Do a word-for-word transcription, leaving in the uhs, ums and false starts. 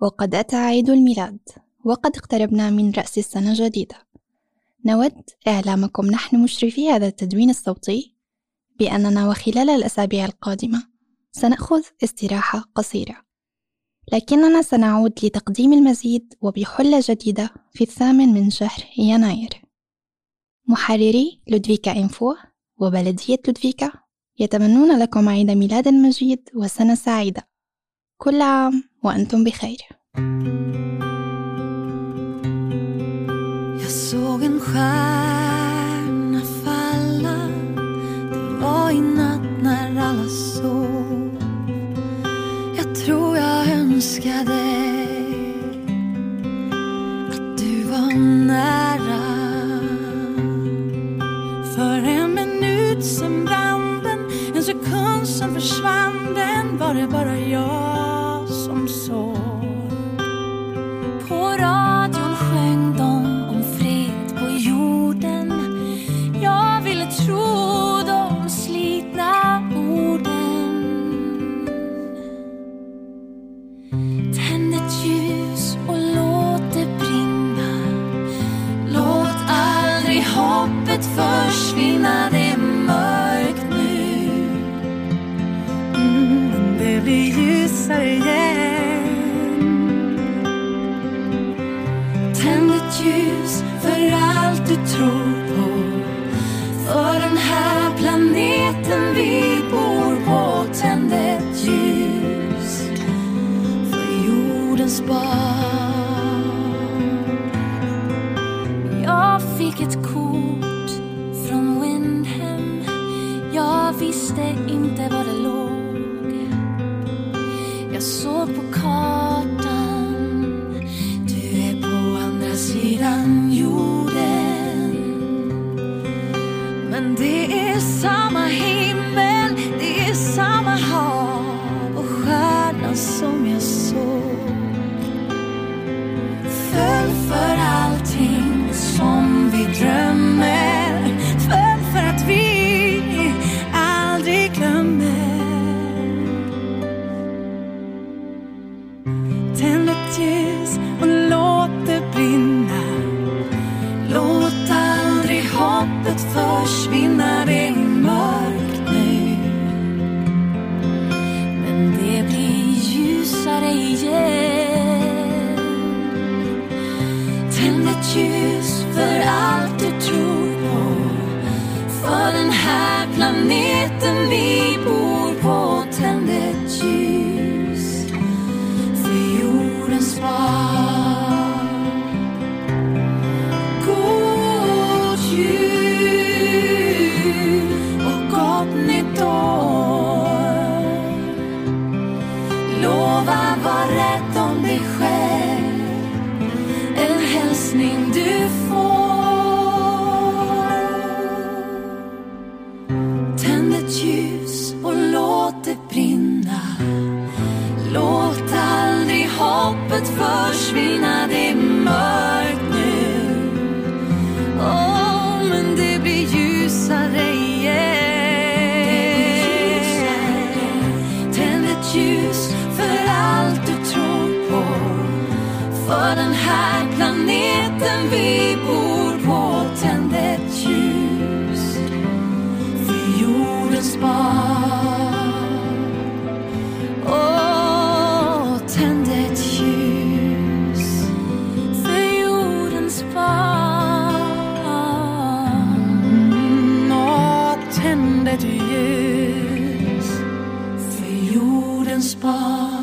وقد أتى عيد الميلاد، وقد اقتربنا من رأس السنة الجديدة. نود إعلامكم نحن مشرفي هذا التدوين الصوتي بأننا وخلال الأسابيع القادمة سنأخذ استراحة قصيرة، لكننا سنعود لتقديم المزيد وبحلة جديدة في الثامن من شهر يناير. محرري لودفيكا إنفو وبلدية لودفيكا يتمنون لكم عيد ميلاد مجيد وسنة سعيدة. كل عام وأنتم بخير. Jag såg en stjärna falla. Det var i natt när alla sov. Jag tror jag önskade att du var nära. För en minut sen brann den, en sekund sen försvann den. Var det bara jag som såg? På radion sjöng de om fred på jorden. Jag ville tro de slitna orden. Tänd ett ljus och låt det brinna. Låt aldrig hoppet försvinna. Det är mörkt nu. Mm, det blir ljusare igen. Ljus för allt du tror på, för den här planeten vi bor på. Tänd ett ljus för jordens barn. Jag fick ett kort från Windhem. Jag visste inte var det låg. Jag såg på kartan. Sidan jorden. Men det är samma himmel, det är samma hav och stjärnan som jag såg. Följ för allting som vi drömmer. Följ för att vi aldrig glömmer. Tänd ett ljus och låt det brinna. Hoppet försvinner, det är mörkt nu. Men det blir ljusare igen. Tänd ett ljus för allt du tror på, för den här planeten vi bor på. Tänd ett ljus för jordens barn. Lova var rätt om dig själv. En hälsning du får. Tänd ett ljus och låt det brinna. Låt aldrig hoppet försvinna. Det är mörkt nu. Åh, men det blir ljusare igen. Ljus för allt du tror på, för den här planeten vi bor på. Tänd ett ljus för jordens barn. Åh, tänd ett ljus för jordens barn. Åh, tänd ett ljus. Spot.